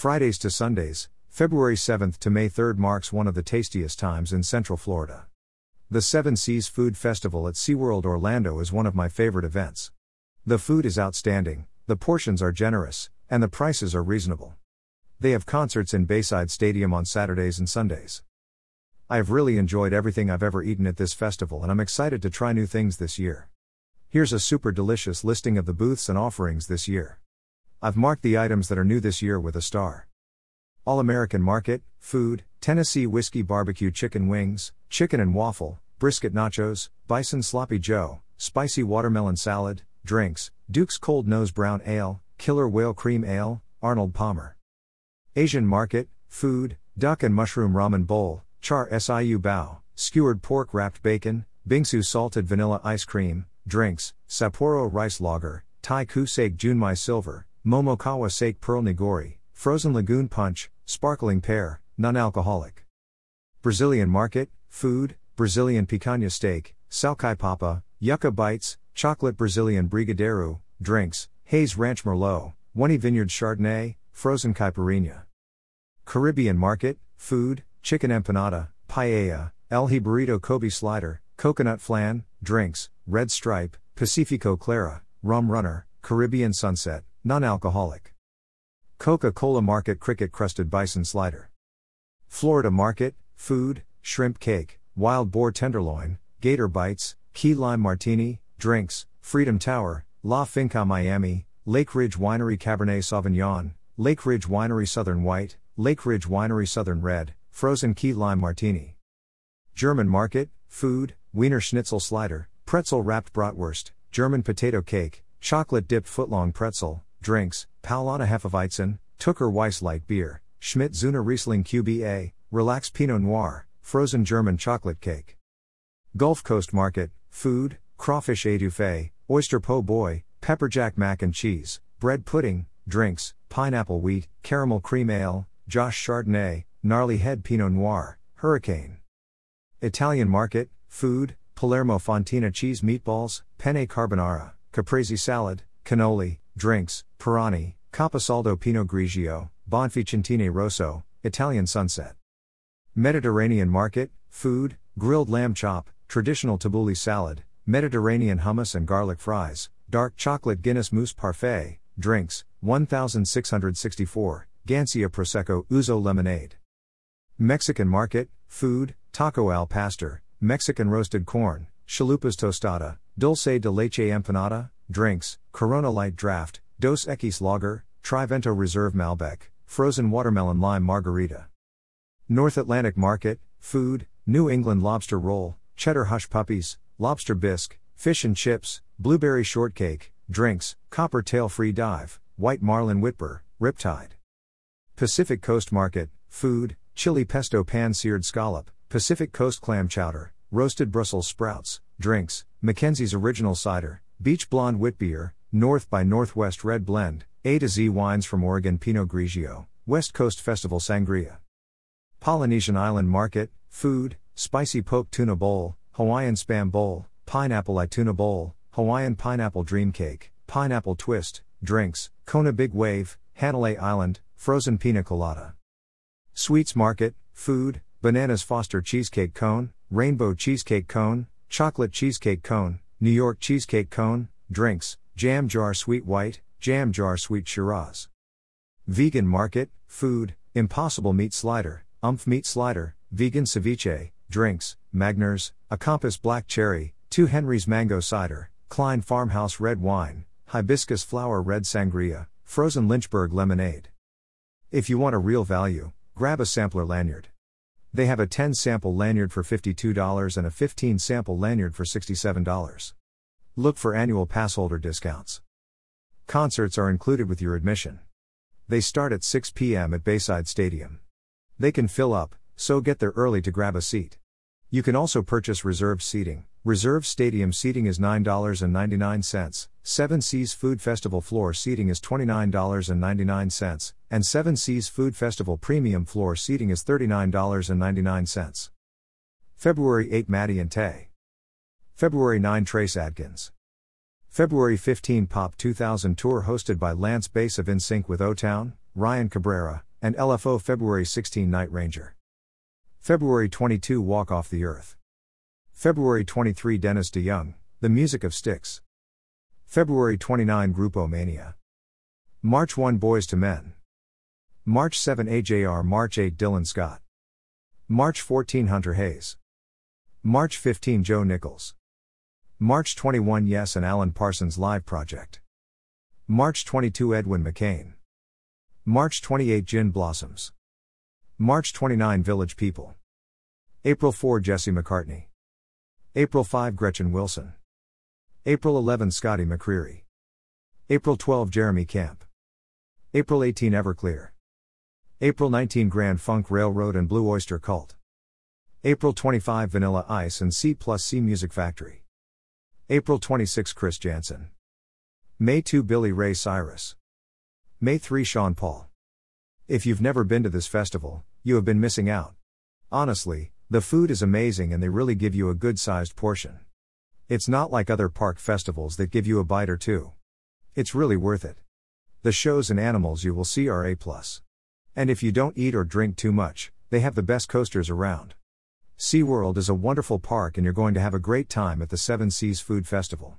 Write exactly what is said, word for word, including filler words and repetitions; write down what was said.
Fridays to Sundays, February seventh to May third marks one of the tastiest times in Central Florida. The Seven Seas Food Festival at SeaWorld Orlando is one of my favorite events. The food is outstanding, the portions are generous, and the prices are reasonable. They have concerts in Bayside Stadium on Saturdays and Sundays. I have really enjoyed everything I've ever eaten at this festival, and I'm excited to try new things this year. Here's a super delicious listing of the booths and offerings this year. I've marked the items that are new this year with a star. All-American Market, Food, Tennessee Whiskey Barbecue Chicken Wings, Chicken and Waffle, Brisket Nachos, Bison Sloppy Joe, Spicy Watermelon Salad, Drinks, Duke's Cold Nose Brown Ale, Killer Whale Cream Ale, Arnold Palmer. Asian Market, Food, Duck and Mushroom Ramen Bowl, Char Siu Bao, Skewered Pork Wrapped Bacon, Bingsu Salted Vanilla Ice Cream, Drinks, Sapporo Rice Lager, Thai Ku Junmai Silver, Momokawa Sake Pearl Nigori, Frozen Lagoon Punch, Sparkling Pear, Non-Alcoholic. Brazilian Market, Food, Brazilian Picanha Steak, Salcai Papa, Yucca Bites, Chocolate Brazilian Brigadeiro, Drinks, Hayes Ranch Merlot, Wini Vineyard Chardonnay, Frozen Caipirinha. Caribbean Market, Food, Chicken Empanada, Paella, El Hijo Burrito Kobe Slider, Coconut Flan, Drinks, Red Stripe, Pacifico Clara, Rum Runner, Caribbean Sunset, Non-Alcoholic. Coca Cola Market Cricket Crusted Bison Slider. Florida Market, Food, Shrimp Cake, Wild Boar Tenderloin, Gator Bites, Key Lime Martini, Drinks, Freedom Tower, La Finca Miami, Lake Ridge Winery Cabernet Sauvignon, Lake Ridge Winery Southern White, Lake Ridge Winery Southern Red, Frozen Key Lime Martini. German Market, Food, Wiener Schnitzel Slider, Pretzel Wrapped Bratwurst, German Potato Cake, Chocolate Dipped Footlong Pretzel, Drinks, Paulaner Hefe-Weizen, Tucker Weiss Light Beer, Schmidt Zuna Riesling Q B A, Relax Pinot Noir, Frozen German Chocolate Cake. Gulf Coast Market, Food, Crawfish Etouffee, Oyster Po' Boy, Pepperjack Mac and Cheese, Bread Pudding, Drinks, Pineapple Wheat, Caramel Cream Ale, Josh Chardonnay, Gnarly Head Pinot Noir, Hurricane. Italian Market, Food, Palermo Fontina Cheese Meatballs, Penne Carbonara, Caprese Salad, Cannoli, Drinks, Pirani, Caposaldo Pinot Grigio, Bonficentine Rosso, Italian Sunset. Mediterranean Market, Food, Grilled Lamb Chop, Traditional Tabbouleh Salad, Mediterranean Hummus and Garlic Fries, Dark Chocolate Guinness Mousse Parfait, Drinks, sixteen sixty-four, Gancia Prosecco Uzo Lemonade. Mexican Market, Food, Taco al Pastor, Mexican Roasted Corn, Chalupas Tostada, Dulce de Leche Empanada, Drinks, Corona Light Draft, Dos Equis Lager, Trivento Reserve Malbec, Frozen Watermelon Lime Margarita. North Atlantic Market, Food, New England Lobster Roll, Cheddar Hush Puppies, Lobster Bisque, Fish and Chips, Blueberry Shortcake, Drinks, Copper Tail Free Dive, White Marlin Whitbur, Riptide. Pacific Coast Market, Food, Chili Pesto Pan-Seared Scallop, Pacific Coast Clam Chowder, Roasted Brussels Sprouts, Drinks, Mackenzie's Original Cider, Beach Blonde Whitbeer, North by Northwest Red Blend, A to Z Wines from Oregon Pinot Grigio, West Coast Festival Sangria. Polynesian Island Market, Food, Spicy Poke Tuna Bowl, Hawaiian Spam Bowl, Pineapple I Tuna Bowl, Hawaiian Pineapple Dream Cake, Pineapple Twist, Drinks, Kona Big Wave, Hanalei Island, Frozen Pina Colada. Sweets Market, Food, Bananas Foster Cheesecake Cone, Rainbow Cheesecake Cone, Chocolate Cheesecake Cone, New York Cheesecake Cone, Drinks, Jam Jar Sweet White, Jam Jar Sweet Shiraz. Vegan Market, Food, Impossible Meat Slider, Umph Meat Slider, Vegan Ceviche, Drinks, Magners, Acompass Black Cherry, Two Henry's Mango Cider, Klein Farmhouse Red Wine, Hibiscus Flower Red Sangria, Frozen Lynchburg Lemonade. If you want a real value, grab a sampler lanyard. They have a ten sample lanyard for fifty-two dollars and a fifteen sample lanyard for sixty-seven dollars. Look for annual passholder discounts. Concerts are included with your admission. They start at six p.m. at Bayside Stadium. They can fill up, so get there early to grab a seat. You can also purchase reserved seating. Reserved stadium seating is nine dollars and ninety-nine cents, Seven Seas Food Festival floor seating is twenty-nine dollars and ninety-nine cents, and Seven Seas Food Festival premium floor seating is thirty-nine dollars and ninety-nine cents. February eighth Maddie and Tay. February ninth Trace Adkins. February fifteenth Pop two thousand Tour hosted by Lance Bass of InSync with O-Town, Ryan Cabrera, and L F O February sixteenth Night Ranger. February twenty-second Walk Off the Earth. February twenty-third Dennis DeYoung, The Music of Styx. February twenty-ninth Grupo Mania. March first Boys to Men. March seventh A J R. March eighth Dylan Scott. March fourteenth Hunter Hayes. March fifteenth Joe Nichols. March twenty-first Yes and Alan Parsons Live Project. March twenty-second Edwin McCain. March twenty-eighth Gin Blossoms. March twenty-ninth Village People. April fourth Jesse McCartney. April fifth Gretchen Wilson. April eleventh Scotty McCreery. April twelfth Jeremy Camp. April eighteenth Everclear. April nineteenth Grand Funk Railroad and Blue Oyster Cult. April twenty-fifth Vanilla Ice and C plus C Music Factory. April twenty-sixth Chris Jansen. May second Billy Ray Cyrus. May third Sean Paul. If you've never been to this festival, you have been missing out. Honestly, the food is amazing and they really give you a good-sized portion. It's not like other park festivals that give you a bite or two. It's really worth it. The shows and animals you will see are A plus. And if you don't eat or drink too much, they have the best coasters around. SeaWorld is a wonderful park and you're going to have a great time at the Seven Seas Food Festival.